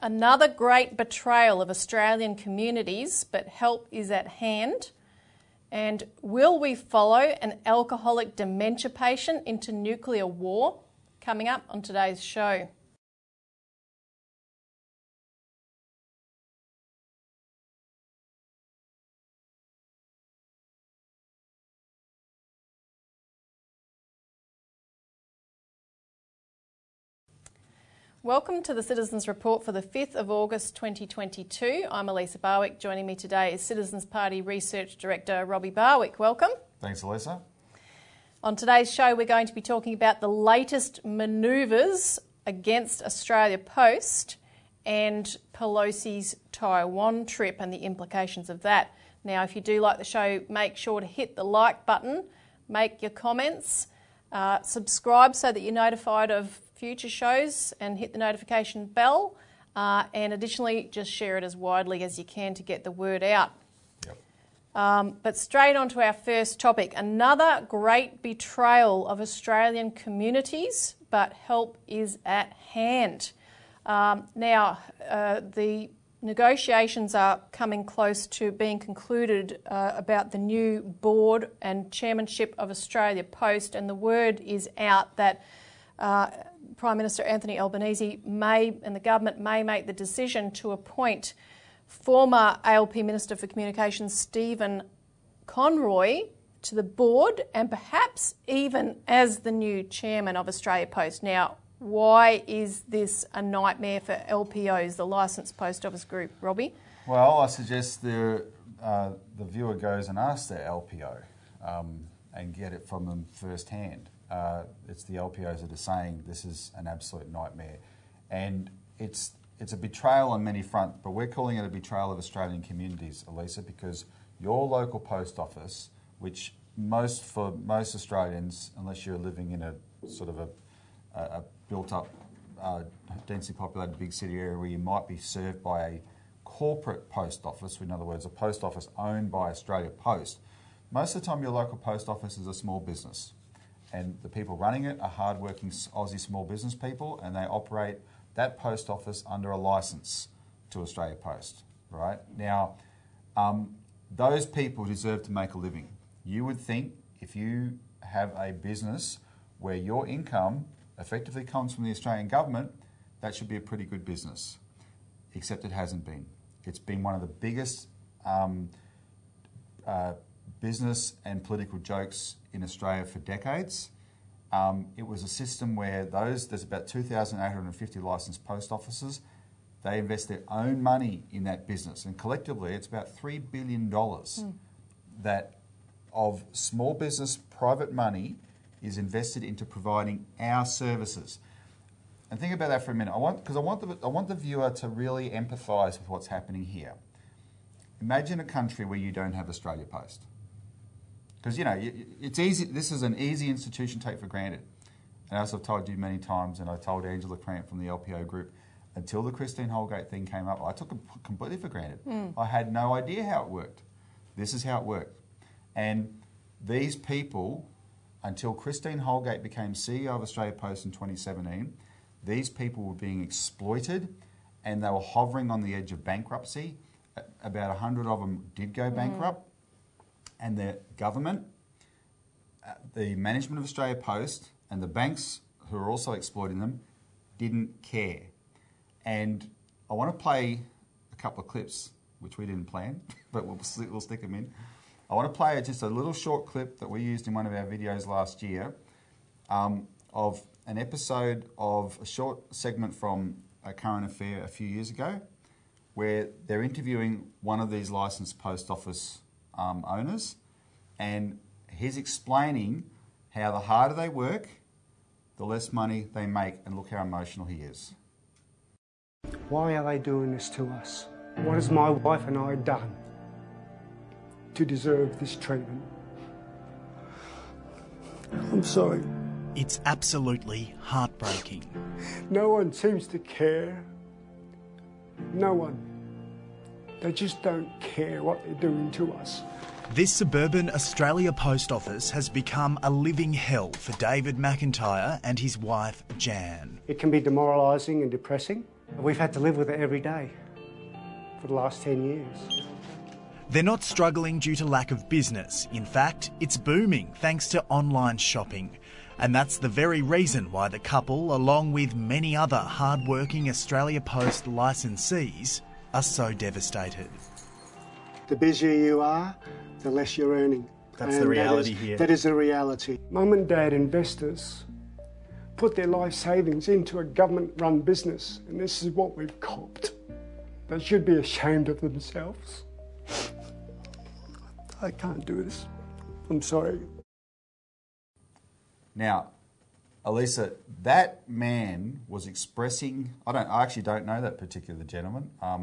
Another great betrayal of Australian communities, but help is at hand. And will we follow an alcoholic dementia patient into nuclear war? Coming up on today's show. Welcome to the Citizens Report for the 5th of August 2022. I'm Elisa Barwick. Joining me today is Citizens Party Research Director Robbie Barwick. Welcome. Thanks, Elisa. On today's show, we're going to be talking about the latest manoeuvres against Australia Post and Pelosi's Taiwan trip and the implications of that. Now, if you do like the show, make sure to hit the like button, make your comments, subscribe so that you're notified of future shows and hit the notification bell, and additionally just share it as widely as you can to get the word out. Yep. But straight on to our first topic, another great betrayal of Australian communities, but help is at hand. The negotiations are coming close to being concluded about the new board and chairmanship of Australia Post, and the word is out that Prime Minister Anthony Albanese and the government may make the decision to appoint former ALP Minister for Communications Stephen Conroy to the board and perhaps even as the new chairman of Australia Post. Now, why is this a nightmare for LPOs, the licensed post office group, Robbie? Well, I suggest the viewer goes and asks their LPO and get it from them firsthand. It's the LPOs that are saying this is an absolute nightmare, and it's a betrayal on many fronts, but we're calling it a betrayal of Australian communities, Elisa, because your local post office, which for most Australians, unless you're living in a sort of a built-up, densely populated big city area where you might be served by a corporate post office, in other words, a post office owned by Australia Post, most of the time your local post office is a small business. And the people running it are hard-working Aussie small business people, and they operate that post office under a licence to Australia Post, right? Now, those people deserve to make a living. You would think if you have a business where your income effectively comes from the Australian government, that should be a pretty good business, except it hasn't been. It's been one of the biggest business and political jokes in Australia for decades. It was a system where there's about 2,850 licensed post offices. They invest their own money in that business, and collectively it's about $3 billion that of small business private money is invested into providing our services. And think about that for a minute. I want the viewer to really empathise with what's happening here. Imagine a country where you don't have Australia Post. Because, you know, it's easy. This is an easy institution to take for granted. And as I've told you many times, and I told Angela Cramp from the LPO group, until the Christine Holgate thing came up, I took it completely for granted. I had no idea how it worked. This is how it worked. And these people, until Christine Holgate became CEO of Australia Post in 2017, these people were being exploited and they were hovering on the edge of bankruptcy. About 100 of them did go bankrupt. And the government, the management of Australia Post, and the banks who are also exploiting them didn't care. And I want to play a couple of clips, which we didn't plan, but we'll stick them in. I want to play just a little short clip that we used in one of our videos last year of an episode of a short segment from a current affair a few years ago where they're interviewing one of these licensed post office owners, and he's explaining how the harder they work, the less money they make, and look how emotional he is. Why are they doing this to us? What has my wife and I done to deserve this treatment? I'm sorry. It's absolutely heartbreaking. No one seems to care. No one. They just don't care what they're doing to us. This suburban Australia Post Office has become a living hell for David McIntyre and his wife, Jan. It can be demoralising and depressing. We've had to live with it every day for the last 10 years. They're not struggling due to lack of business. In fact, it's booming thanks to online shopping. And that's the very reason why the couple, along with many other hard-working Australia Post licensees, are so devastated. The busier you are, the less you're earning. That's the reality here. That is the reality. Mum and Dad investors put their life savings into a government-run business, and this is what we've copped. They should be ashamed of themselves. I can't do this. I'm sorry. Now, Elisa, that man was expressing... I actually don't know that particular gentleman. I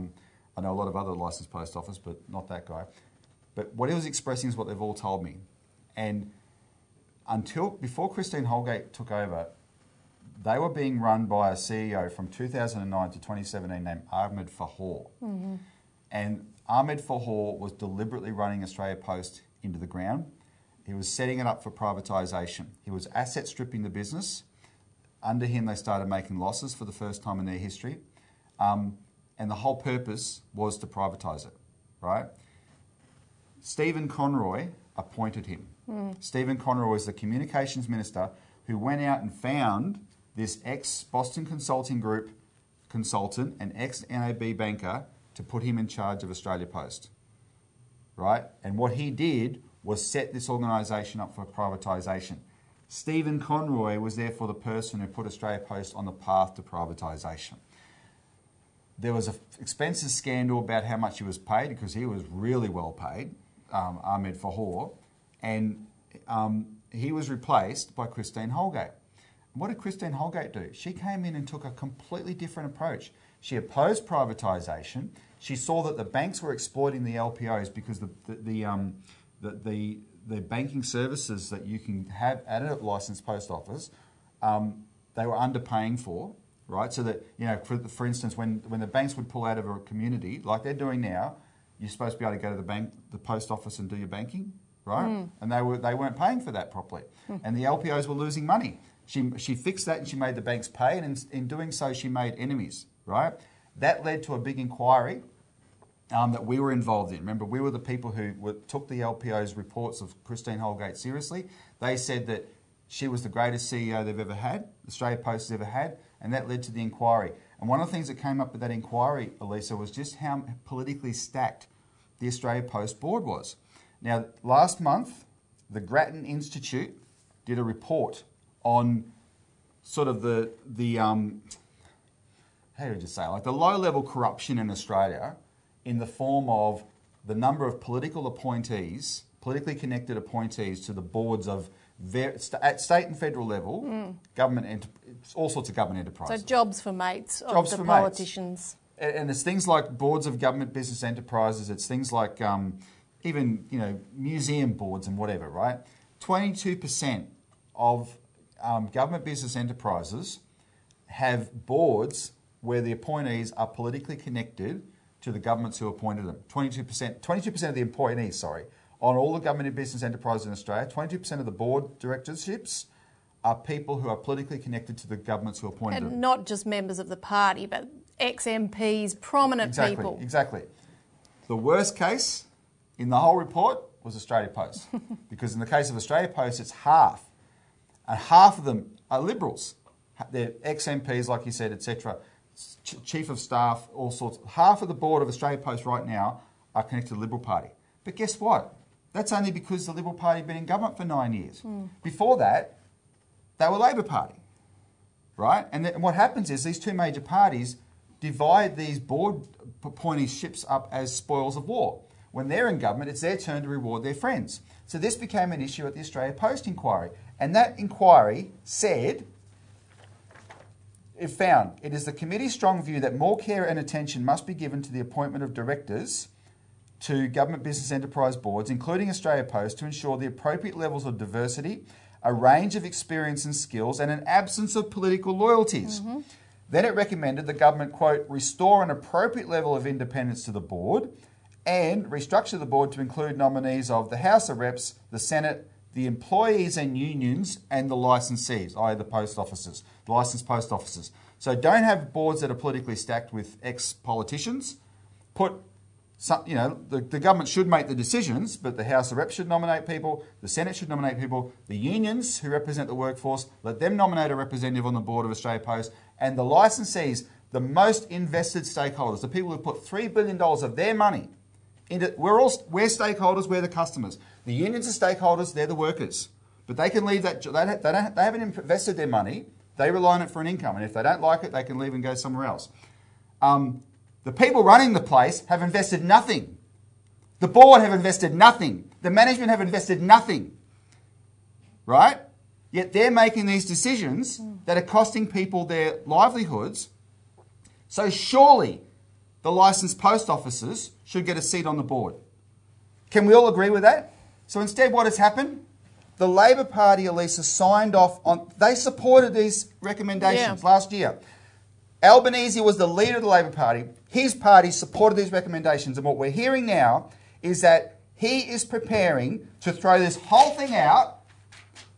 know a lot of other licensed post office, but not that guy. But what he was expressing is what they've all told me. And before Christine Holgate took over, they were being run by a CEO from 2009 to 2017 named Ahmed Fahour. Mm-hmm. And Ahmed Fahour was deliberately running Australia Post into the ground. He was setting it up for privatisation. He was asset stripping the business. Under him, they started making losses for the first time in their history. And the whole purpose was to privatise it, right? Stephen Conroy appointed him. Mm. Stephen Conroy was the communications minister who went out and found this ex-Boston Consulting Group consultant and ex-NAB banker to put him in charge of Australia Post, right? And what he did was set this organisation up for privatisation. Stephen Conroy was therefore the person who put Australia Post on the path to privatisation. There was an expenses scandal about how much he was paid, because he was really well paid, Ahmed Fahour, and he was replaced by Christine Holgate. And what did Christine Holgate do? She came in and took a completely different approach. She opposed privatisation. She saw that the banks were exploiting the LPOs because the banking services that you can have at a licensed post office, they were underpaying for, right? So that, you know, for instance, when the banks would pull out of a community, like they're doing now, you're supposed to be able to go to the post office and do your banking, right? Mm. And they weren't paying for that properly. Mm. And the LPOs were losing money. She fixed that and she made the banks pay, and in doing so, she made enemies, right? That led to a big inquiry that we were involved in. Remember, we were the people who took the LPO's reports of Christine Holgate seriously. They said that she was the greatest CEO they've ever had, Australia Post has ever had, and that led to the inquiry. And one of the things that came up with that inquiry, Elisa, was just how politically stacked the Australia Post board was. Now, last month, the Grattan Institute did a report on sort of the low-level corruption in Australia, in the form of the number of politically connected appointees to the boards of at state and federal level, all sorts of government enterprises. So jobs for mates of the politicians. And it's things like boards of government business enterprises, it's things like even, you know, museum boards and whatever, right? 22% of government business enterprises have boards where the appointees are politically connected to the governments who appointed them. 22% of the appointees, on all the government and business enterprises in Australia, 22% of the board directorships are people who are politically connected to the governments who appointed them. And not just members of the party, but ex-MPs, prominent people. Exactly. The worst case in the whole report was Australia Post. Because in the case of Australia Post, it's half. And half of them are Liberals. They're ex-MPs, like you said, etc., chief of staff, all sorts. Half of the board of Australia Post right now are connected to the Liberal Party. But guess what? That's only because the Liberal Party had been in government for 9 years. Mm. Before that, they were Labor Party, right? And then what happens is these two major parties divide these board appointeeships up as spoils of war. When they're in government, it's their turn to reward their friends. So this became an issue at the Australia Post inquiry. And that inquiry said... It found, it is the committee's strong view that more care and attention must be given to the appointment of directors to government business enterprise boards, including Australia Post, to ensure the appropriate levels of diversity, a range of experience and skills, and an absence of political loyalties. Mm-hmm. Then it recommended the government, quote, restore an appropriate level of independence to the board and restructure the board to include nominees of the House of Reps, the Senate, the employees and unions, and the licensees, i.e. the post offices, the licensed post offices. So don't have boards that are politically stacked with ex-politicians. Put some, you know, the government should make the decisions, but the House of Reps should nominate people, the Senate should nominate people, the unions who represent the workforce, let them nominate a representative on the board of Australia Post, and the licensees, the most invested stakeholders, the people who put $3 billion of their money into, we're stakeholders, we're the customers. The unions are stakeholders, they're the workers. But they can leave that, they haven't invested their money, they rely on it for an income, and if they don't like it, they can leave and go somewhere else. The people running the place have invested nothing. The board have invested nothing. The management have invested nothing, right? Yet they're making these decisions that are costing people their livelihoods. So surely the licensed post officers should get a seat on the board. Can we all agree with that? So instead what has happened? The Labor Party, Elisa, signed off on... They supported these recommendations last year. Albanese was the leader of the Labor Party. His party supported these recommendations. And what we're hearing now is that he is preparing to throw this whole thing out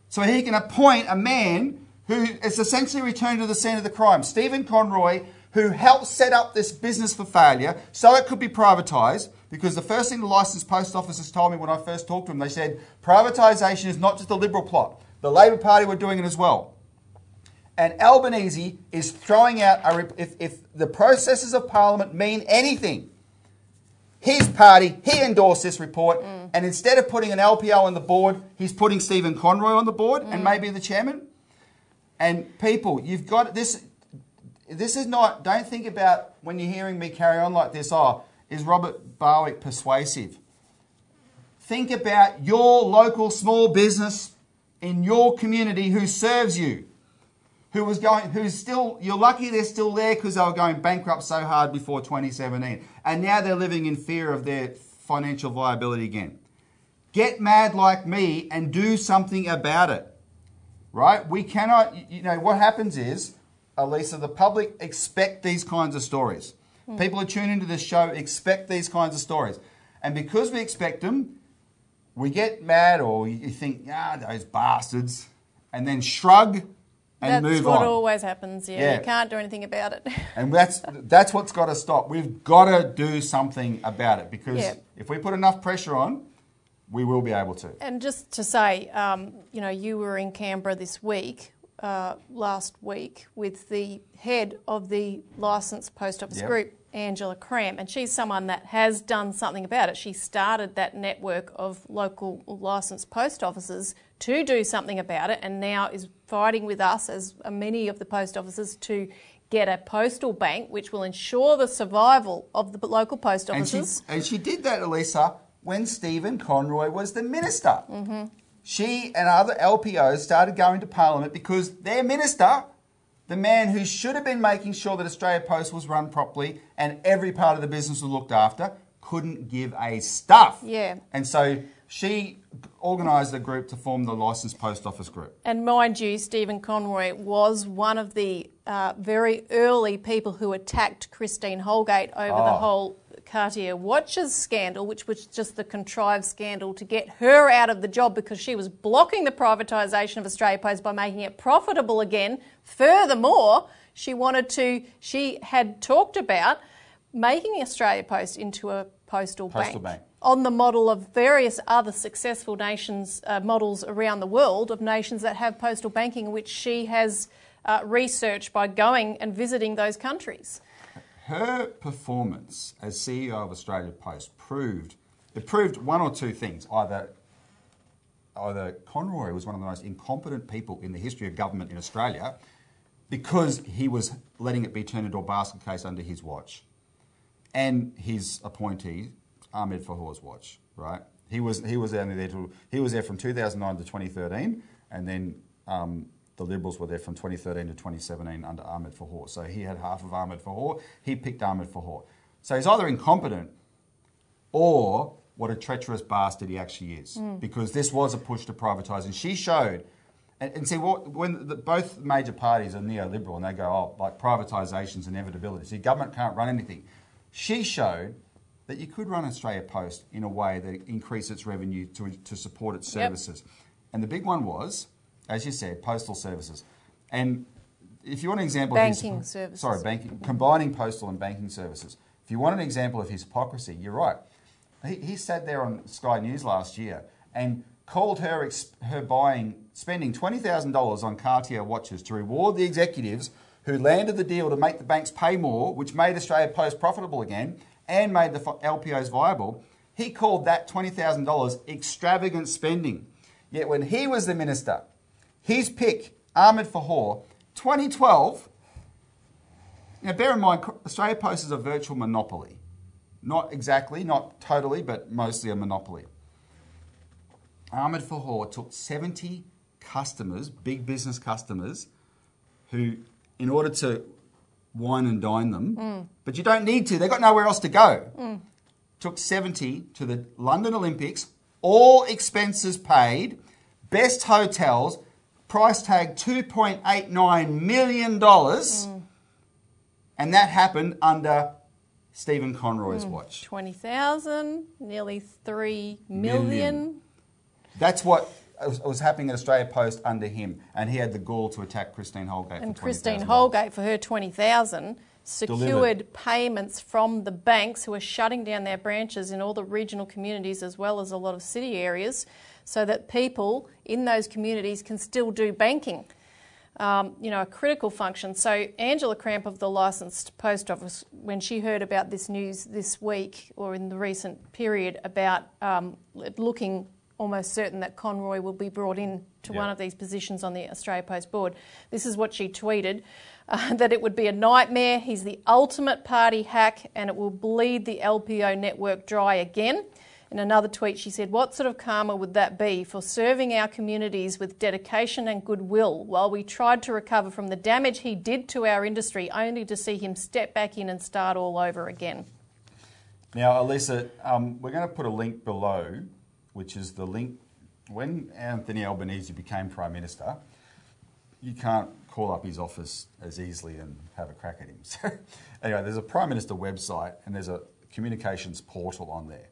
so he can appoint a man who is essentially returned to the scene of the crime, Stephen Conroy, who helped set up this business for failure so it could be privatised. Because the first thing the licensed post officers told me when I first talked to them, they said, privatisation is not just a Liberal plot. The Labor Party were doing it as well. And Albanese is throwing out, if the processes of Parliament mean anything, his party, he endorsed this report, and instead of putting an LPO on the board, he's putting Stephen Conroy on the board and maybe the chairman. And people, you've got this, this is not, don't think about when you're hearing me carry on like this, oh, is Robert Barwick persuasive? Think about your local small business in your community who serves you, who's still, you're lucky they're still there because they were going bankrupt so hard before 2017. And now they're living in fear of their financial viability again. Get mad like me and do something about it, right? We cannot, you know, what happens is, Elisa, the public expect these kinds of stories. People who tune into this show expect these kinds of stories. And because we expect them, we get mad or you think, ah, those bastards, and then shrug and move on. That's what always happens, yeah. You can't do anything about it. And that's what's got to stop. We've got to do something about it because if we put enough pressure on, we will be able to. And just to say, you know, you were in Canberra this week, last week, with the head of the licensed post office group, Angela Cramp, and she's someone that has done something about it. She started that network of local licensed post offices to do something about it and now is fighting with us as many of the post offices to get a postal bank which will ensure the survival of the local post offices. And she did that, Elisa, when Stephen Conroy was the minister. She and other LPOs started going to Parliament because their minister, the man who should have been making sure that Australia Post was run properly and every part of the business was looked after, couldn't give a stuff. And so she organised a group to form the Licensed Post Office Group. And mind you, Stephen Conroy was one of the very early people who attacked Christine Holgate over the whole Cartier Watches scandal, which was just the contrived scandal to get her out of the job because she was blocking the privatisation of Australia Post by making it profitable again. Furthermore, she had talked about making Australia Post into a postal bank on the model of various other successful nations, models around the world of nations that have postal banking, which she has researched by going and visiting those countries. Her performance as CEO of Australia Post proved one or two things. Either Conroy was one of the most incompetent people in the history of government in Australia because he was letting it be turned into a basket case under his watch and his appointee, Ahmed Fahour's watch, right? He was there from 2009 to 2013 and then... the Liberals were there from 2013 to 2017 under Ahmed Fahour. So he had half of Ahmed Fahour. He picked Ahmed Fahour. So he's either incompetent or what a treacherous bastard he actually is because this was a push to privatise. And she showed... And see, when both major parties are neoliberal and they go, oh, like privatisation's inevitability. See, government can't run anything. She showed that you could run Australia Post in a way that increased its revenue to support its services. And the big one was... as you said, postal services. And if you want an example... Banking services. Sorry, banking, combining postal and banking services. If you want an example of his hypocrisy, you're right. He sat there on Sky News last year and called her spending $20,000 on Cartier watches to reward the executives who landed the deal to make the banks pay more, which made Australia Post profitable again and made the LPOs viable. He called that $20,000 extravagant spending. Yet when he was the minister, his pick, Ahmed Fahour, 2012. Now bear in mind, Australia Post is a virtual monopoly. Not exactly, not totally, but mostly a monopoly. Ahmed Fahour took 70 customers, big business customers, who, in order to wine and dine them, but you don't need to, they've got nowhere else to go, took 70 to the London Olympics, all expenses paid, best hotels, price tag $2.89 million, and that happened under Stephen Conroy's watch. 20,000, nearly 3 million. That's what was happening at Australia Post under him, and he had the gall to attack Christine Holgate for $20,000. And Christine Holgate, for her $20,000, secured payments from the banks who were shutting down their branches in all the regional communities as well as a lot of city areas so that people in those communities can still do banking. You know, a critical function. So Angela Cramp of the Licensed Post Office, when she heard about this news this week or in the recent period about looking almost certain that Conroy will be brought in to one of these positions on the Australia Post board, this is what she tweeted, that it would be a nightmare, he's the ultimate party hack and it will bleed the LPO network dry again. In another tweet, she said, what sort of karma would that be for serving our communities with dedication and goodwill while we tried to recover from the damage he did to our industry, only to see him step back in and start all over again? Now, Elisa, we're going to put a link below, which is the link when Anthony Albanese became Prime Minister. You can't call up his office as easily and have a crack at him. So, anyway, there's a Prime Minister website and there's a communications portal on there.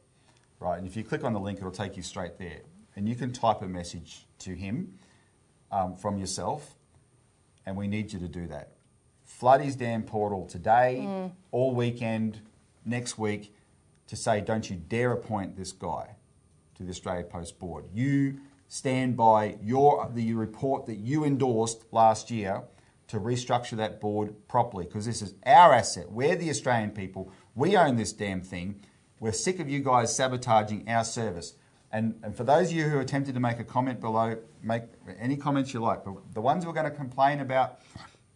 Right, and if you click on the link, it'll take you straight there. And you can type a message to him from yourself, and we need you to do that. Flood his damn portal today, all weekend, next week, to say, don't you dare appoint this guy to the Australia Post board. You stand by the report that you endorsed last year to restructure that board properly, because this is our asset. We're the Australian people. We own this damn thing. We're sick of you guys sabotaging our service. And for those of you who attempted to make a comment below, make any comments you like. But the ones who are going to complain about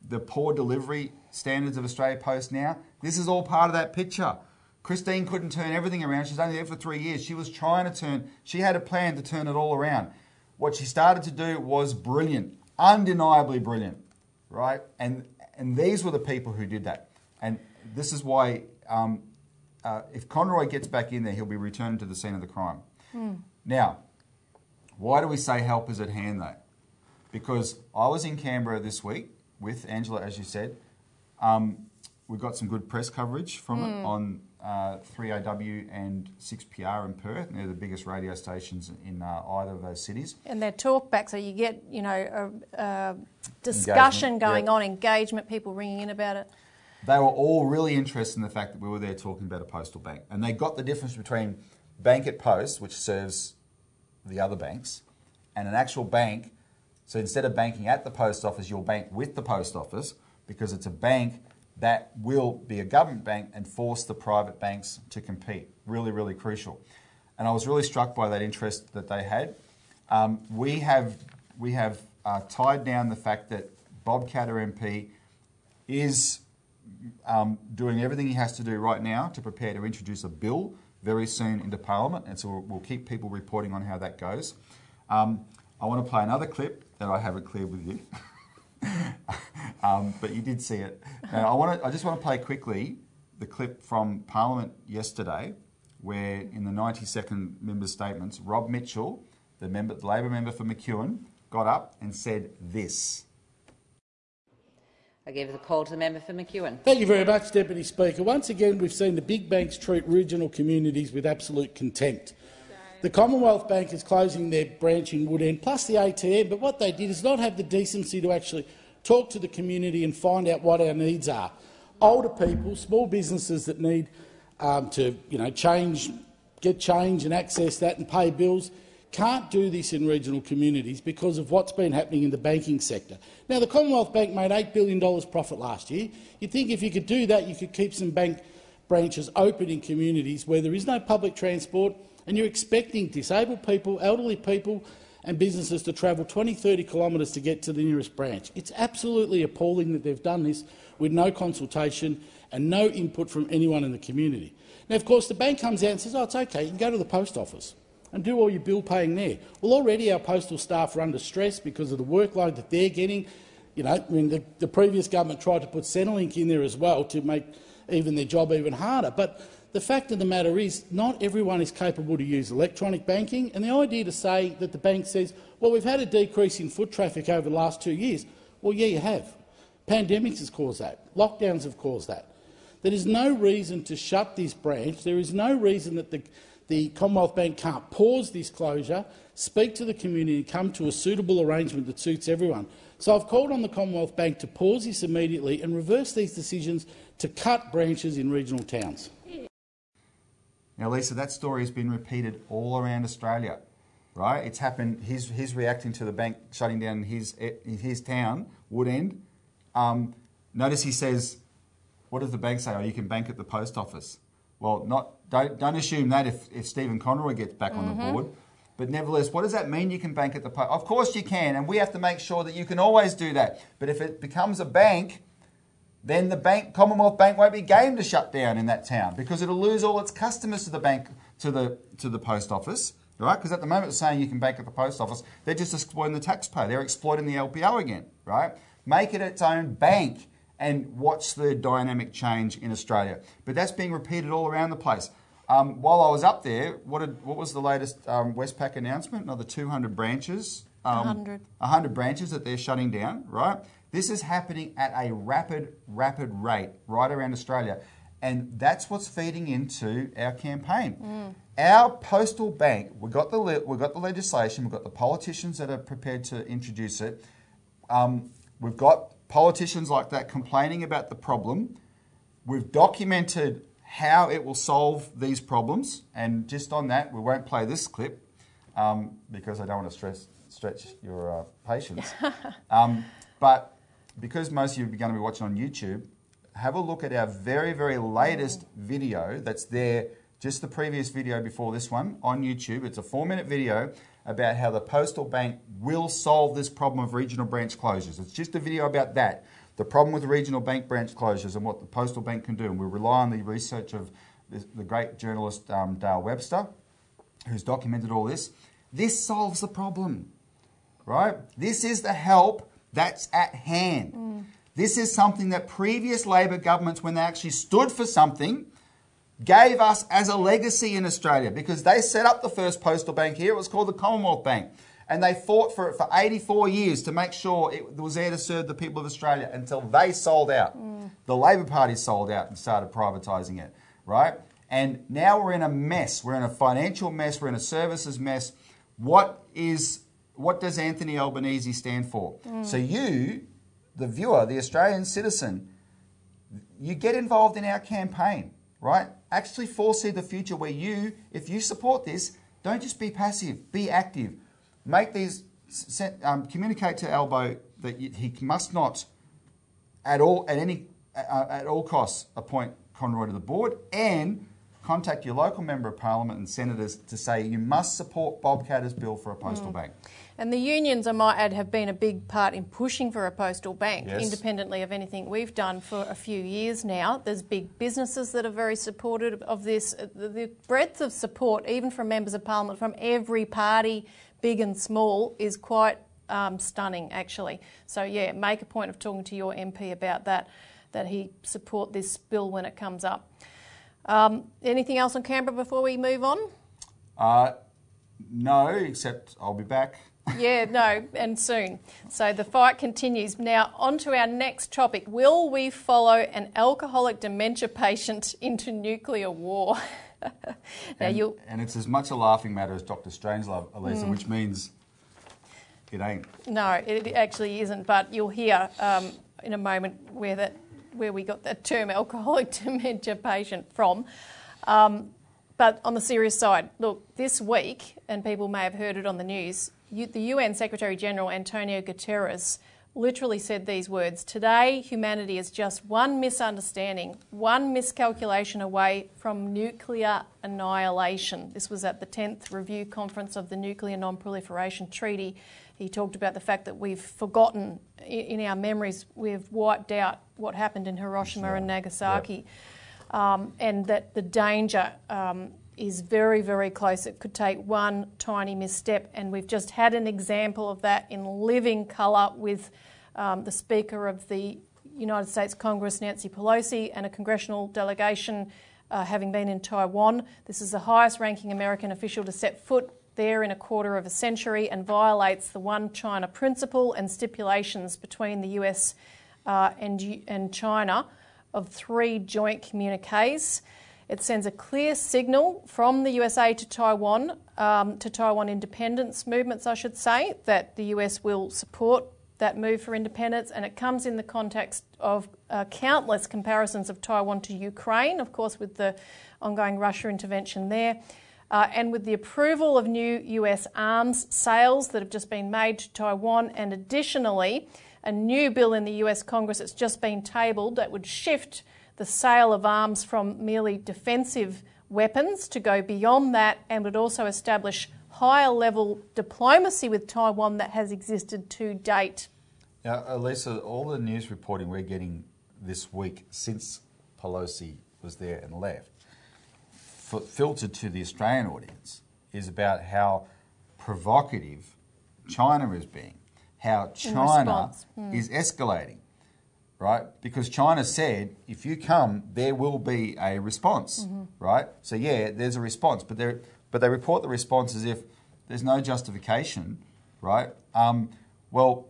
the poor delivery standards of Australia Post now, this is all part of that picture. Christine couldn't turn everything around. She's only there for 3 years. She was trying to turn. She had a plan to turn it all around. What she started to do was brilliant, undeniably brilliant, right? And these were the people who did that. And this is why... if Conroy gets back in there, he'll be returned to the scene of the crime. Now, why do we say help is at hand, though? Because I was in Canberra this week with Angela, as you said. We got some good press coverage from it on 3AW and 6PR in Perth. And they're the biggest radio stations in either of those cities. And they're talkback, so you get, you know, a discussion going on, engagement, people ringing in about it. They were all really interested in the fact that we were there talking about a postal bank. And they got the difference between Bank at Post, which serves the other banks, and an actual bank. So instead of banking at the post office, you'll bank with the post office, because it's a bank that will be a government bank and force the private banks to compete. Really, really crucial. And I was really struck by that interest that they had. We have tied down the fact that Bob Katter MP is... doing everything he has to do right now to prepare to introduce a bill very soon into Parliament, and so we'll keep people reporting on how that goes. I want to play another clip that I haven't cleared with you, but you did see it. And I just want to play quickly the clip from Parliament yesterday, where in the 90-second member statements, Rob Mitchell, the Labor member for McEwen, got up and said this. I give the call to the member for McEwen. Thank you very much, Deputy Speaker. Once again, we've seen the big banks treat regional communities with absolute contempt. The Commonwealth Bank is closing their branch in Woodend, plus the ATM, but what they did is not have the decency to actually talk to the community and find out what our needs are. Older people, small businesses that need to get change and access that and pay bills, can't do this in regional communities because of what's been happening in the banking sector. Now, the Commonwealth Bank made $8 billion profit last year. You'd think if you could do that, you could keep some bank branches open in communities where there is no public transport and you're expecting disabled people, elderly people and businesses to travel 20–30 kilometres to get to the nearest branch. It's absolutely appalling that they've done this with no consultation and no input from anyone in the community. Now, of course, the bank comes out and says, oh, it's OK, you can go to the post office and do all your bill paying there. Well, already our postal staff are under stress because of the workload that they're getting. You know, I mean, the previous government tried to put Centrelink in there as well to make even their job even harder. But the fact of the matter is not everyone is capable to use electronic banking, and the idea to say that the bank says, well, we've had a decrease in foot traffic over the last 2 years. Well, yeah, you have. Pandemics has caused that. Lockdowns have caused that. There is no reason to shut this branch. There is no reason that the Commonwealth Bank can't pause this closure, speak to the community and come to a suitable arrangement that suits everyone. So I've called on the Commonwealth Bank to pause this immediately and reverse these decisions to cut branches in regional towns. Now, Lisa, that story has been repeated all around Australia, right? It's happened. He's reacting to the bank shutting down his town, Woodend. Notice he says, what does the bank say? Oh, you can bank at the post office. Well, don't assume that if Stephen Conroy gets back on the board. But nevertheless, what does that mean you can bank at the post? Of course you can, and we have to make sure that you can always do that. But if it becomes a bank, then the Commonwealth Bank won't be game to shut down in that town because it'll lose all its customers to the bank to the post office, right? Because at the moment it's saying you can bank at the post office, they're just exploiting the taxpayer. They're exploiting the LPO again, right? Make it its own bank and watch the dynamic change in Australia. But that's being repeated all around the place. While I was up there, what was the latest Westpac announcement? Another 200 branches. 100 branches that they're shutting down, right? This is happening at a rapid rate right around Australia. And that's what's feeding into our campaign. Our postal bank, we've got the legislation, we've got the politicians that are prepared to introduce it. We've got politicians like that complaining about the problem. We've documented how it will solve these problems. And just on that, we won't play this clip because I don't want to stretch your patience. But because most of you are going to be watching on YouTube, have a look at our very, very latest video that's there, just the previous video before this one, on YouTube. It's a 4-minute video about how the Postal Bank will solve this problem of regional branch closures. It's just a video about that, the problem with regional bank branch closures and what the Postal Bank can do. And we rely on the research of the great journalist Dale Webster, who's documented all this. This solves the problem, right? This is the help that's at hand. This is something that previous Labor governments, when they actually stood for something, gave us as a legacy in Australia because they set up the first postal bank here. It was called the Commonwealth Bank. And they fought for it for 84 years to make sure it was there to serve the people of Australia until they sold out. The Labor Party sold out and started privatising it, right? And now we're in a mess. We're in a financial mess. We're in a services mess. What does Anthony Albanese stand for? So you, the viewer, the Australian citizen, you get involved in our campaign, right? Actually foresee the future where you, if you support this, don't just be passive, be active. Make these, communicate to Albo that he must not at all costs appoint Conroy to the board, and contact your local Member of Parliament and senators to say you must support Bob Catter's bill for a postal bank. And the unions, I might add, have been a big part in pushing for a postal bank, independently of anything we've done for a few years now. There's big businesses that are very supportive of this. The breadth of support, even from Members of Parliament, from every party, big and small, is quite stunning, actually. So, yeah, make a point of talking to your MP about that he support this bill when it comes up. Anything else on Canberra before we move on? No, except I'll be back. Yeah, no, and soon. So the fight continues. Now, on to our next topic. Will we follow an alcoholic dementia patient into nuclear war? And it's as much a laughing matter as Dr. Strangelove, Elisa, which means It ain't. No, it actually isn't. But you'll hear in a moment where we got that term alcoholic dementia patient from. But on the serious side, look, this week, and people may have heard it on the news, the UN Secretary-General Antonio Guterres literally said these words: today humanity is just one misunderstanding, one miscalculation away from nuclear annihilation. This was at the 10th Review Conference of the Nuclear Non-Proliferation Treaty. He talked about the fact that we've forgotten, in our memories, we've wiped out what happened in Hiroshima and Nagasaki, and that the danger is very, very close. It could take one tiny misstep, and we've just had an example of that in living colour with the Speaker of the United States Congress, Nancy Pelosi, and a congressional delegation having been in Taiwan. This is the highest ranking American official to set foot there in a quarter of a century and violates the One China principle and stipulations between the US and China of 3 joint communiques. It sends a clear signal from the USA to Taiwan independence movements, I should say, that the US will support that move for independence, and it comes in the context of countless comparisons of Taiwan to Ukraine, of course, with the ongoing Russia intervention there, and with the approval of new US arms sales that have just been made to Taiwan, and additionally, a new bill in the US Congress that's just been tabled that would shift the sale of arms from merely defensive weapons to go beyond that, and would also establish higher level diplomacy with Taiwan that has existed to date. Now, Elisa, all the news reporting we're getting this week since Pelosi was there and left, filtered to the Australian audience, is about how provocative China is being, how China is escalating. Right? Because China said, if you come, there will be a response, right? So, yeah, there's a response, but they report the response as if there's no justification, right? For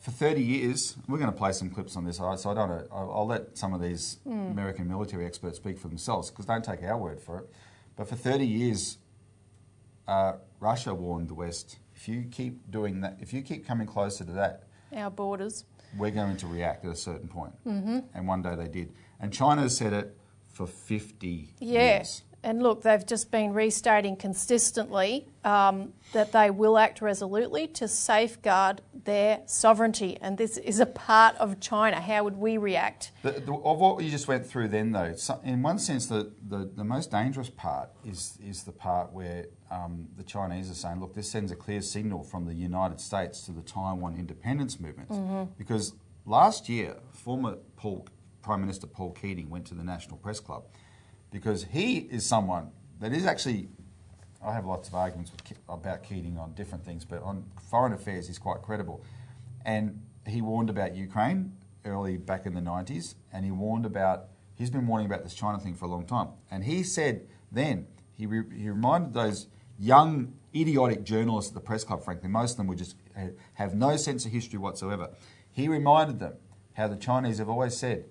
30 years, we're going to play some clips on this, so I don't know, I'll let some of these American military experts speak for themselves, because don't take our word for it. But for 30 years, Russia warned the West, if you keep doing that, if you keep coming closer to that, our borders, we're going to react at a certain point. And one day they did. And China's said it for 50 years. And look, they've just been restating consistently that they will act resolutely to safeguard their sovereignty. And this is a part of China. How would we react? Of what you just went through then, though, in one sense, the most dangerous part is the part where the Chinese are saying, look, this sends a clear signal from the United States to the Taiwan independence movement. Because last year, former Prime Minister Paul Keating went to the National Press Club, because he is someone that is actually, I have lots of arguments about Keating on different things, but on foreign affairs he's quite credible. And he warned about Ukraine early back in the 90s, and he's been warning about this China thing for a long time. And he said then, he reminded those young, idiotic journalists at the press club, frankly, most of them would just have no sense of history whatsoever. He reminded them how the Chinese have always said,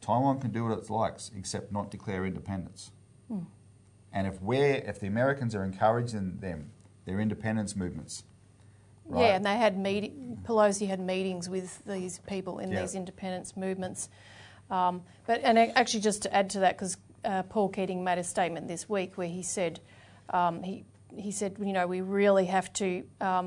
Taiwan can do what it likes, except not declare independence. And if the Americans are encouraging them, their independence movements, right? Yeah, and they had Pelosi had meetings with these people in these independence movements. And actually, just to add to that, because Paul Keating made a statement this week where he said he said, you know, we really have to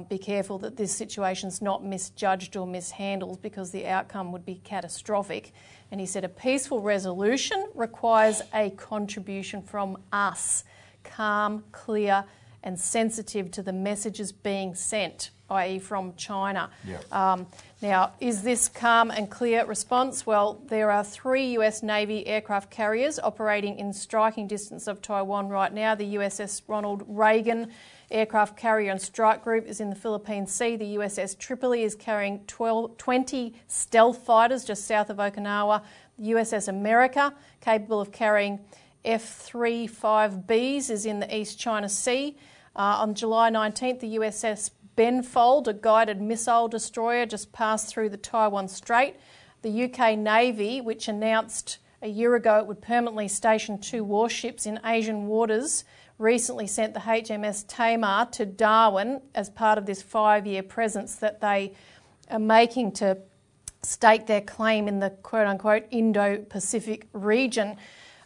be careful that this situation's not misjudged or mishandled, because the outcome would be catastrophic. And he said a peaceful resolution requires a contribution from us, calm, clear and sensitive to the messages being sent, i.e. from China. Now, is this calm and clear response? Well, there are 3 US Navy aircraft carriers operating in striking distance of Taiwan right now. The USS Ronald Reagan aircraft carrier and strike group is in the Philippine Sea. The USS Tripoli is carrying 20 stealth fighters just south of Okinawa. The USS America, capable of carrying F-35Bs, is in the East China Sea. On July 19th, the USS Benfold, a guided missile destroyer, just passed through the Taiwan Strait. The UK Navy, which announced A year ago, it would permanently station two warships in Asian waters. Recently sent the HMS Tamar to Darwin as part of this 5-year presence that they are making to stake their claim in the quote-unquote Indo-Pacific region.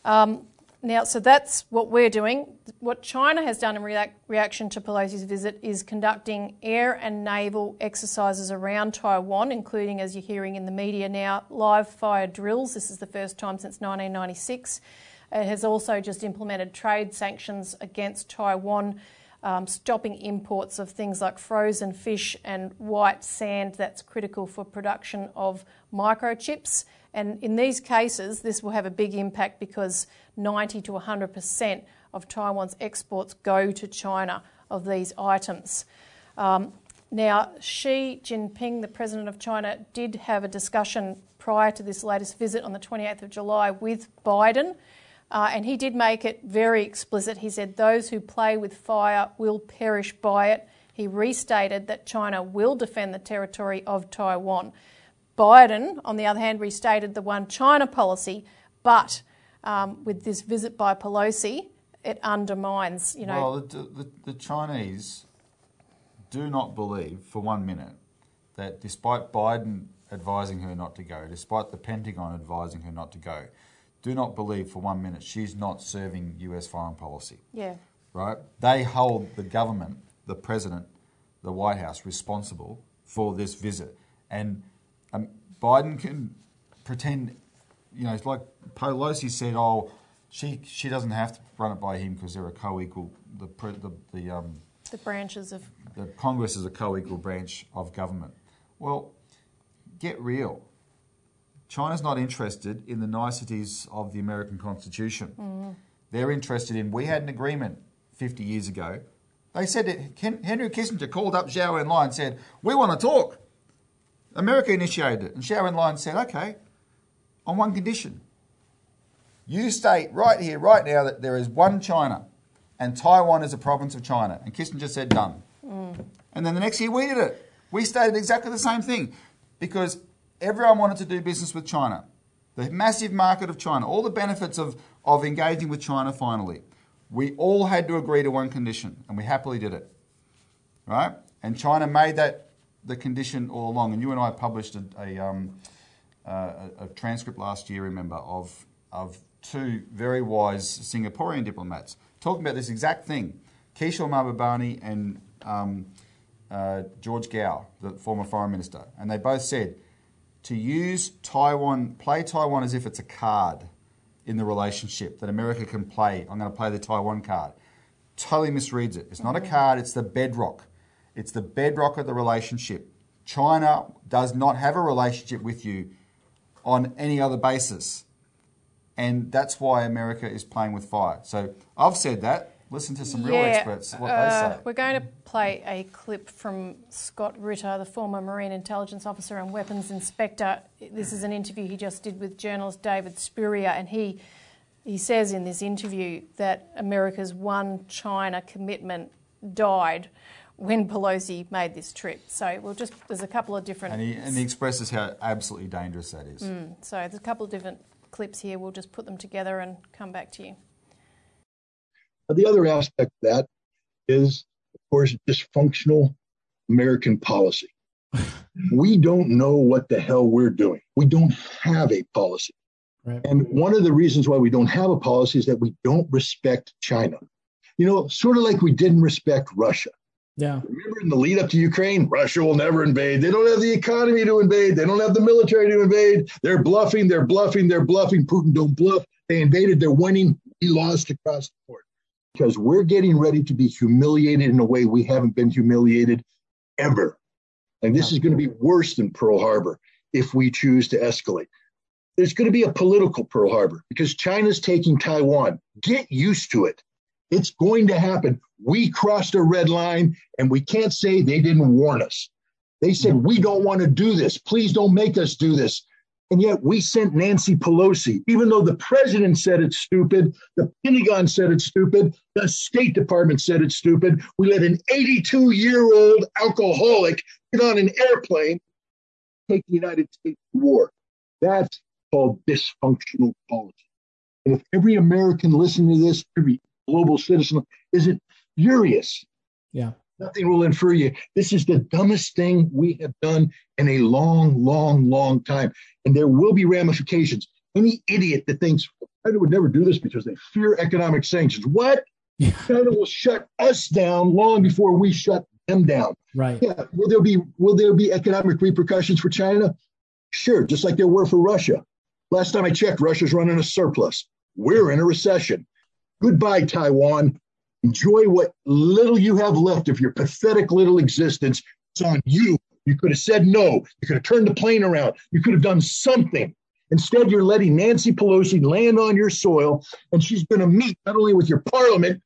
So that's what we're doing. What China has done in reaction to Pelosi's visit is conducting air and naval exercises around Taiwan, including, as you're hearing in the media now, live fire drills. This is the first time since 1996. It has also just implemented trade sanctions against Taiwan, stopping imports of things like frozen fish and white sand that's critical for production of microchips. And in these cases, this will have a big impact because 90 to 100% of Taiwan's exports go to China of these items. Xi Jinping, the president of China, did have a discussion prior to this latest visit on the 28th of July with Biden. And he did make it very explicit. He said, those who play with fire will perish by it. He restated that China will defend the territory of Taiwan. Biden, on the other hand, restated the one China policy, but with this visit by Pelosi, it undermines, you know... Well, the Chinese do not believe for 1 minute that despite Biden advising her not to go, despite the Pentagon advising her not to go, do not believe for 1 minute she's not serving US foreign policy. Yeah. Right? They hold the government, the president, the White House responsible for this visit. And Biden can pretend, you know, it's like Pelosi said, oh, she doesn't have to run it by him because they're a co-equal, the branches of... The Congress is a co-equal branch of government. Well, get real. China's not interested in the niceties of the American Constitution. Mm. They're interested in, we had an agreement 50 years ago. They said that Henry Kissinger called up Zhou Enlai and said, we want to talk. America initiated it. And Zhou Enlai said, okay, on one condition. You state right here, right now, that there is one China and Taiwan is a province of China. And Kissinger said, done. Mm. And then the next year we did it. We stated exactly the same thing because... Everyone wanted to do business with China, the massive market of China, all the benefits of engaging with China finally. We all had to agree to one condition, and we happily did it, right? And China made that the condition all along. And you and I published a transcript last year, remember, of two very wise Singaporean diplomats talking about this exact thing, Kishore Mahbubani and George Gao, the former foreign minister. And they both said... to use Taiwan, play Taiwan as if it's a card in the relationship that America can play. I'm going to play the Taiwan card. Totally misreads it. It's not a card, it's the bedrock. It's the bedrock of the relationship. China does not have a relationship with you on any other basis. And that's why America is playing with fire. So I've said that. Listen to some real experts, what they say. We're going to play a clip from Scott Ritter, the former Marine Intelligence Officer and Weapons Inspector. This is an interview he just did with journalist David Spurrier, and he says in this interview that America's one China commitment died when Pelosi made this trip. So we'll just, there's a couple of different... And he expresses how absolutely dangerous that is. Mm, so there's a couple of different clips here. We'll just put them together and come back to you. The other aspect of that is, of course, dysfunctional American policy. We don't know what the hell we're doing. We don't have a policy. Right. And one of the reasons why we don't have a policy is that we don't respect China. You know, sort of like we didn't respect Russia. Yeah. Remember in the lead up to Ukraine, Russia will never invade. They don't have the economy to invade. They don't have the military to invade. They're bluffing. They're bluffing. They're bluffing. Putin don't bluff. They invaded. They're winning. We lost across the board. Because we're getting ready to be humiliated in a way we haven't been humiliated ever. And this is going to be worse than Pearl Harbor if we choose to escalate. There's going to be a political Pearl Harbor because China's taking Taiwan. Get used to it. It's going to happen. We crossed a red line and we can't say they didn't warn us. They said, we don't want to do this. Please don't make us do this. And yet we sent Nancy Pelosi, even though the president said it's stupid, the Pentagon said it's stupid, the State Department said it's stupid. We let an 82-year-old alcoholic get on an airplane, take the United States to war. That's called dysfunctional policy. And if every American listened to this, every global citizen isn't furious, yeah, nothing will infer you. This is the dumbest thing we have done in a long, long, long time. And there will be ramifications. Any idiot that thinks China would never do this because they fear economic sanctions. What? Yeah. China will shut us down long before we shut them down. Right. Yeah. Will there be economic repercussions for China? Sure, just like there were for Russia. Last time I checked, Russia's running a surplus. We're in a recession. Goodbye, Taiwan. Enjoy what little you have left of your pathetic little existence. It's on you. You could have said no. You could have turned the plane around. You could have done something. Instead, you're letting Nancy Pelosi land on your soil, and she's going to meet not only with your parliament,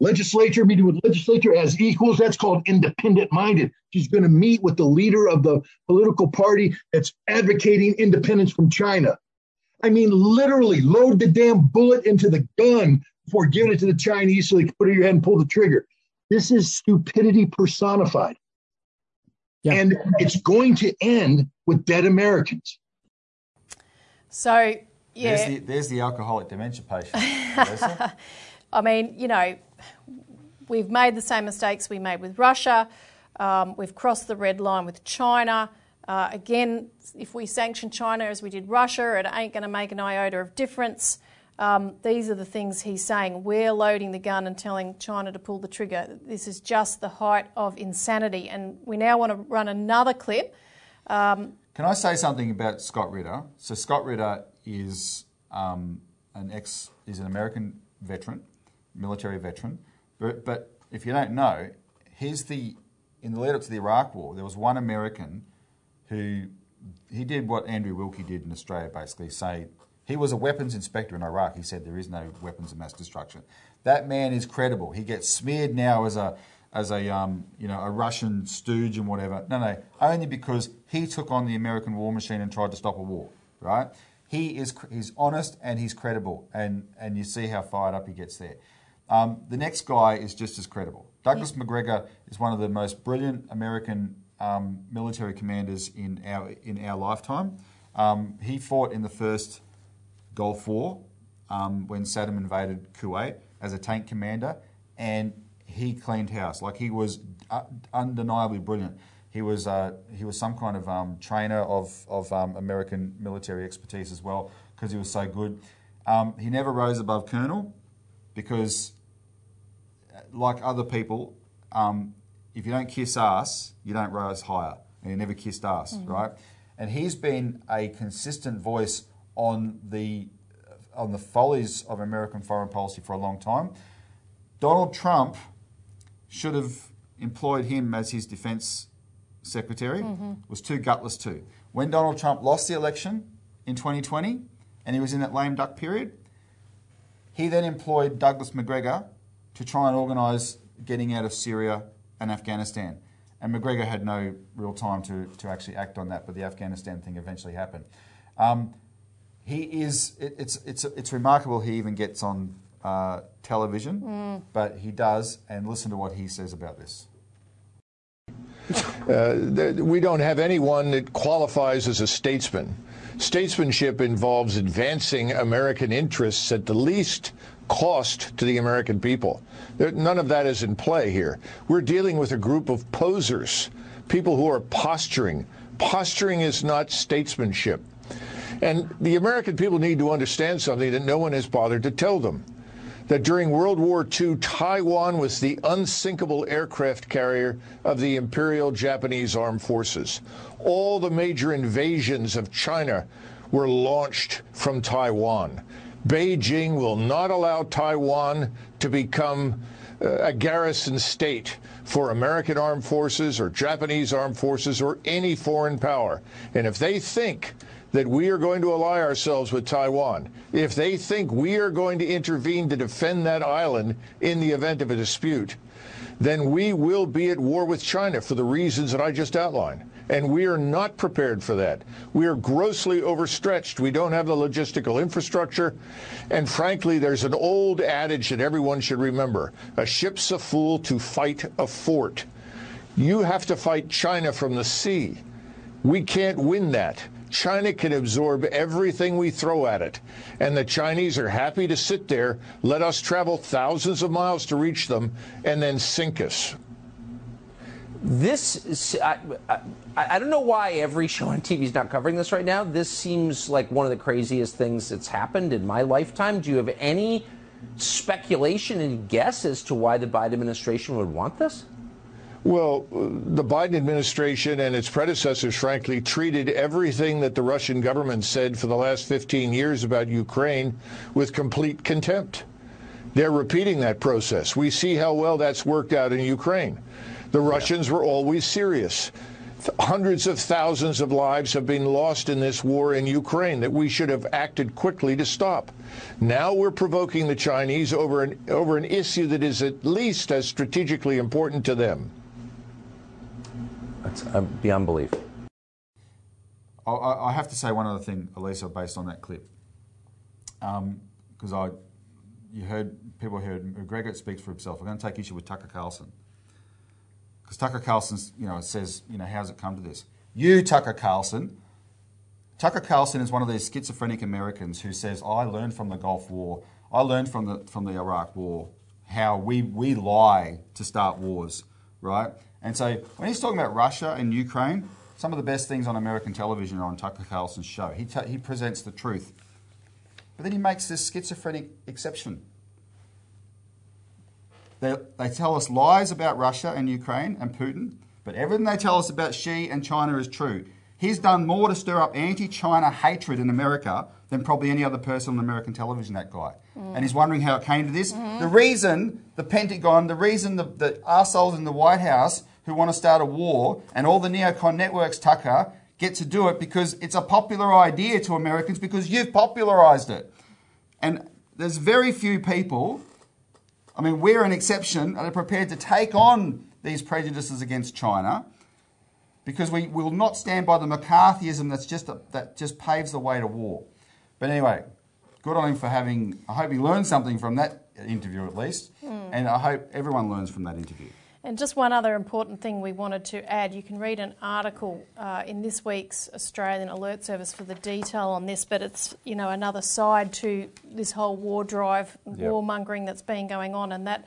legislature, meeting with legislature as equals. That's called independent-minded. She's going to meet with the leader of the political party that's advocating independence from China. I mean, literally load the damn bullet into the gun before giving it to the Chinese so they can put it in your head and pull the trigger. This is stupidity personified. Yeah. And it's going to end with dead Americans. So, yeah. There's the alcoholic dementia patient. I mean, you know, we've made the same mistakes we made with Russia. We've crossed the red line with China. Again, if we sanction China as we did Russia, it ain't going to make an iota of difference. These are the things he's saying. We're loading the gun and telling China to pull the trigger. This is just the height of insanity. And we now want to run another clip. Can I say something about Scott Ritter? So Scott Ritter is an American veteran, military veteran. But if you don't know, in the lead up to the Iraq War, there was one American who he did what Andrew Wilkie did in Australia, basically say, he was a weapons inspector in Iraq. He said there is no weapons of mass destruction. That man is credible. He gets smeared now as a Russian stooge and whatever. No, only because he took on the American war machine and tried to stop a war, right? He's honest and he's credible, and you see how fired up he gets there. The next guy is just as credible. Douglas MacGregor is one of the most brilliant American military commanders in our lifetime. He fought in the first Gulf War, when Saddam invaded Kuwait as a tank commander, and he cleaned house. Like, he was undeniably brilliant. He was some kind of trainer of American military expertise as well, because he was so good. He never rose above colonel because, like other people, if you don't kiss ass, you don't rise higher. And he never kissed ass, mm-hmm. right? And he's been a consistent voice on the follies of American foreign policy for a long time. Donald Trump should have employed him as his defense secretary. Mm-hmm. Was too gutless too. When Donald Trump lost the election in 2020 and he was in that lame duck period, he then employed Douglas MacGregor to try and organise getting out of Syria and Afghanistan. And MacGregor had no real time to actually act on that, but the Afghanistan thing eventually happened. It's remarkable he even gets on television, but he does, and listen to what he says about this. We don't have anyone that qualifies as a statesman. Statesmanship involves advancing American interests at the least cost to the American people. None of that is in play here. We're dealing with a group of posers, people who are posturing. Posturing is not statesmanship. And the American people need to understand something that no one has bothered to tell them, that during World War II, Taiwan was the unsinkable aircraft carrier of the Imperial Japanese Armed Forces. All the major invasions of China were launched from Taiwan. Beijing will not allow Taiwan to become a garrison state for American armed forces or Japanese armed forces or any foreign power. And if they think that we are going to ally ourselves with Taiwan, if they think we are going to intervene to defend that island in the event of a dispute, then we will be at war with China for the reasons that I just outlined. And we are not prepared for that. We are grossly overstretched. We don't have the logistical infrastructure. And frankly, there's an old adage that everyone should remember. A ship's a fool to fight a fort. You have to fight China from the sea. We can't win that. China can absorb everything we throw at it, and the Chinese are happy to sit there, let us travel thousands of miles to reach them, and then sink us. This, I don't know why every show on TV is not covering this right now. This seems like one of the craziest things that's happened in my lifetime. Do you have any speculation and guess as to why the Biden administration would want this? Well, the Biden administration and its predecessors, frankly, treated everything that the Russian government said for the last 15 years about Ukraine with complete contempt. They're repeating that process. We see how well that's worked out in Ukraine. The Russians were always serious. Hundreds of thousands of lives have been lost in this war in Ukraine that we should have acted quickly to stop. Now we're provoking the Chinese over an issue that is at least as strategically important to them. That's beyond belief. I have to say one other thing, Elisa, based on that clip, because people heard McGregor speaks for himself. I'm going to take issue with Tucker Carlson. Because Tucker Carlson, says, how's it come to this? You, Tucker Carlson. Tucker Carlson is one of these schizophrenic Americans who says, I learned from the Gulf War. I learned from the Iraq War how we lie to start wars, right? And so when he's talking about Russia and Ukraine, some of the best things on American television are on Tucker Carlson's show. He presents the truth. But then he makes this schizophrenic exception. They tell us lies about Russia and Ukraine and Putin, but everything they tell us about Xi and China is true. He's done more to stir up anti-China hatred in America than probably any other person on American television, that guy. Mm. And he's wondering how it came to this. Mm-hmm. The reason the Pentagon, the reason the arseholes in the White House who want to start a war and all the neocon networks, Tucker, get to do it because it's a popular idea to Americans because you've popularized it. And there's very few people... I mean, we're an exception and are prepared to take on these prejudices against China because we will not stand by the McCarthyism that just paves the way to war. But anyway, good on him for having... I hope he learned something from that interview at least, and I hope everyone learns from that interview. And just one other important thing we wanted to add, you can read an article in this week's Australian Alert Service for the detail on this, but it's, another side to this whole war drive, warmongering that's been going on, and that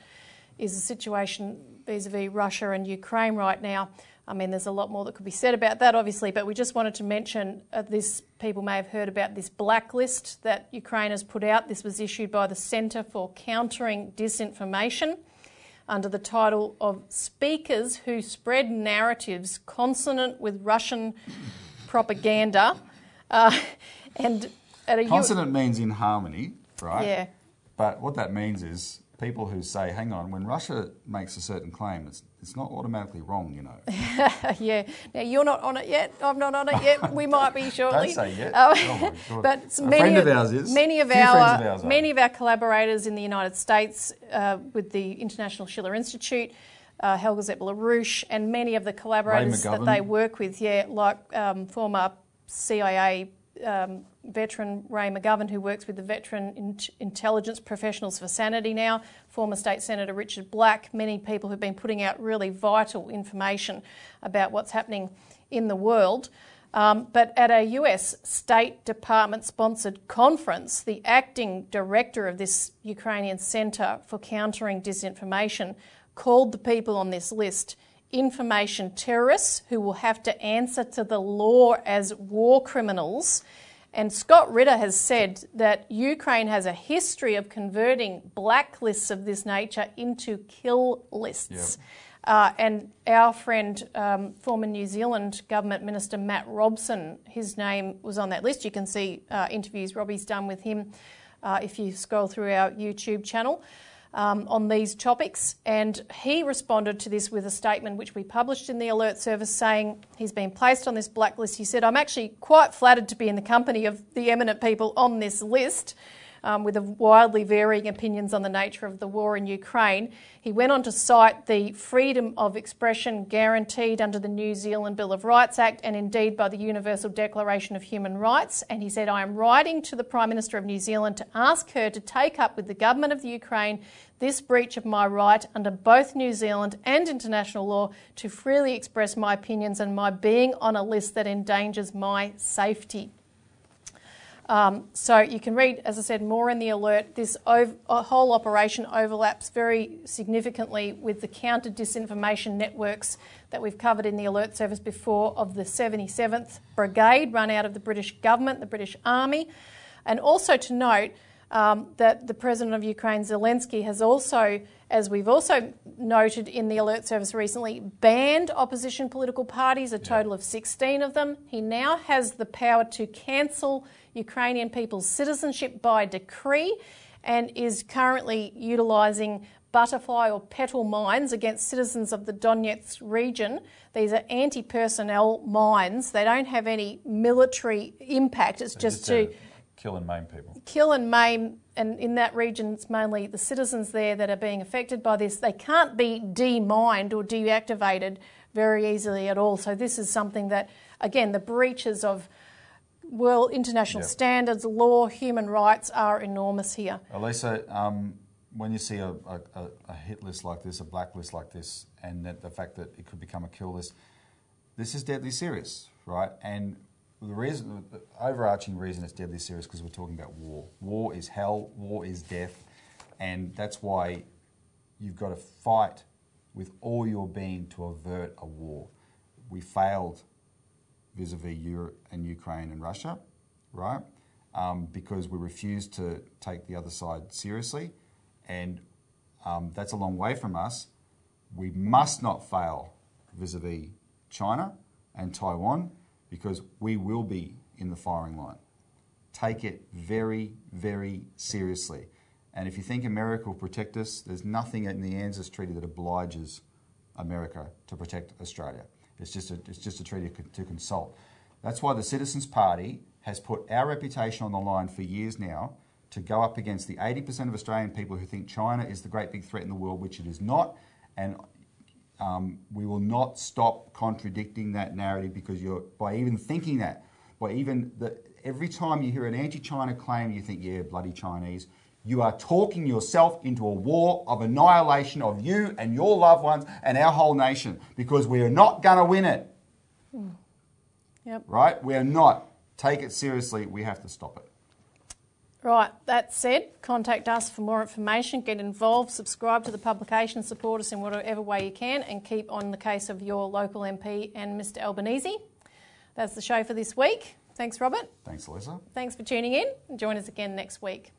is the situation vis-a-vis Russia and Ukraine right now. I mean, there's a lot more that could be said about that, obviously, but we just wanted to mention this, people may have heard about this blacklist that Ukraine has put out. This was issued by the Centre for Countering Disinformation, under the title of Speakers Who Spread Narratives Consonant with Russian Propaganda. Consonant means in harmony, right? Yeah. But what that means is people who say, hang on, when Russia makes a certain claim, it's not automatically wrong, Yeah. Now, you're not on it yet. I'm not on it yet. We might be shortly. Don't say yet. But many of our collaborators in the United States with the International Schiller Institute, Helga Zepp-LaRouche, and many of the collaborators that they work with, like former CIA veteran Ray McGovern, who works with the veteran intelligence professionals for sanity now, former State Senator Richard Black, many people who've been putting out really vital information about what's happening in the world. But at a US State Department-sponsored conference, the acting director of this Ukrainian Centre for Countering Disinformation called the people on this list information terrorists who will have to answer to the law as war criminals. And Scott Ritter has said that Ukraine has a history of converting blacklists of this nature into kill lists. Yeah. And our friend, former New Zealand government minister Matt Robson, his name was on that list. You can see interviews Robbie's done with him if you scroll through our YouTube channel on these topics. And he responded to this with a statement which we published in the Alert Service saying he's been placed on this blacklist. He said, I'm actually quite flattered to be in the company of the eminent people on this list. with wildly varying opinions on the nature of the war in Ukraine. He went on to cite the freedom of expression guaranteed under the New Zealand Bill of Rights Act and indeed by the Universal Declaration of Human Rights. And he said, "I am writing to the Prime Minister of New Zealand to ask her to take up with the government of the Ukraine this breach of my right under both New Zealand and international law to freely express my opinions and my being on a list that endangers my safety." So you can read, as I said, more in the alert. This whole operation overlaps very significantly with the counter disinformation networks that we've covered in the alert service before of the 77th Brigade run out of the British government, the British Army. And also to note that the President of Ukraine, Zelensky, has also, as we've also noted in the alert service recently, banned opposition political parties, a total of 16 of them. He now has the power to cancel Ukrainian people's citizenship by decree and is currently utilising butterfly or petal mines against citizens of the Donetsk region. These are anti-personnel mines. They don't have any military impact. It's just to kill and maim people. Kill and maim, and in that region it's mainly the citizens there that are being affected by this. They can't be demined or deactivated very easily at all. So this is something that, again, the breaches of world international standards, law, human rights are enormous here. Elisa, when you see a hit list like this, a blacklist like this, and that the fact that it could become a kill list, this is deadly serious, right? And the reason, the overarching reason it's deadly serious because we're talking about war. War is hell, war is death, and that's why you've got to fight with all your being to avert a war. We failed vis-a-vis Europe and Ukraine and Russia, right? Because we refused to take the other side seriously, and that's a long way from us. We must not fail vis-a-vis China and Taiwan, because we will be in the firing line. Take it very, very seriously. And if you think America will protect us, there's nothing in the ANZUS Treaty that obliges America to protect Australia. It's just a treaty to consult. That's why the Citizens Party has put our reputation on the line for years now to go up against the 80% of Australian people who think China is the great big threat in the world, which it is not. And we will not stop contradicting that narrative, because by even thinking that, every time you hear an anti-China claim, you think, yeah, bloody Chinese. You are talking yourself into a war of annihilation of you and your loved ones and our whole nation, because we are not going to win it. Mm. Yep. Right? We are not. Take it seriously. We have to stop it. Right, that said, contact us for more information, get involved, subscribe to the publication, support us in whatever way you can, and keep on the case of your local MP and Mr Albanese. That's the show for this week. Thanks, Robert. Thanks, Elisa. Thanks for tuning in. Join us again next week.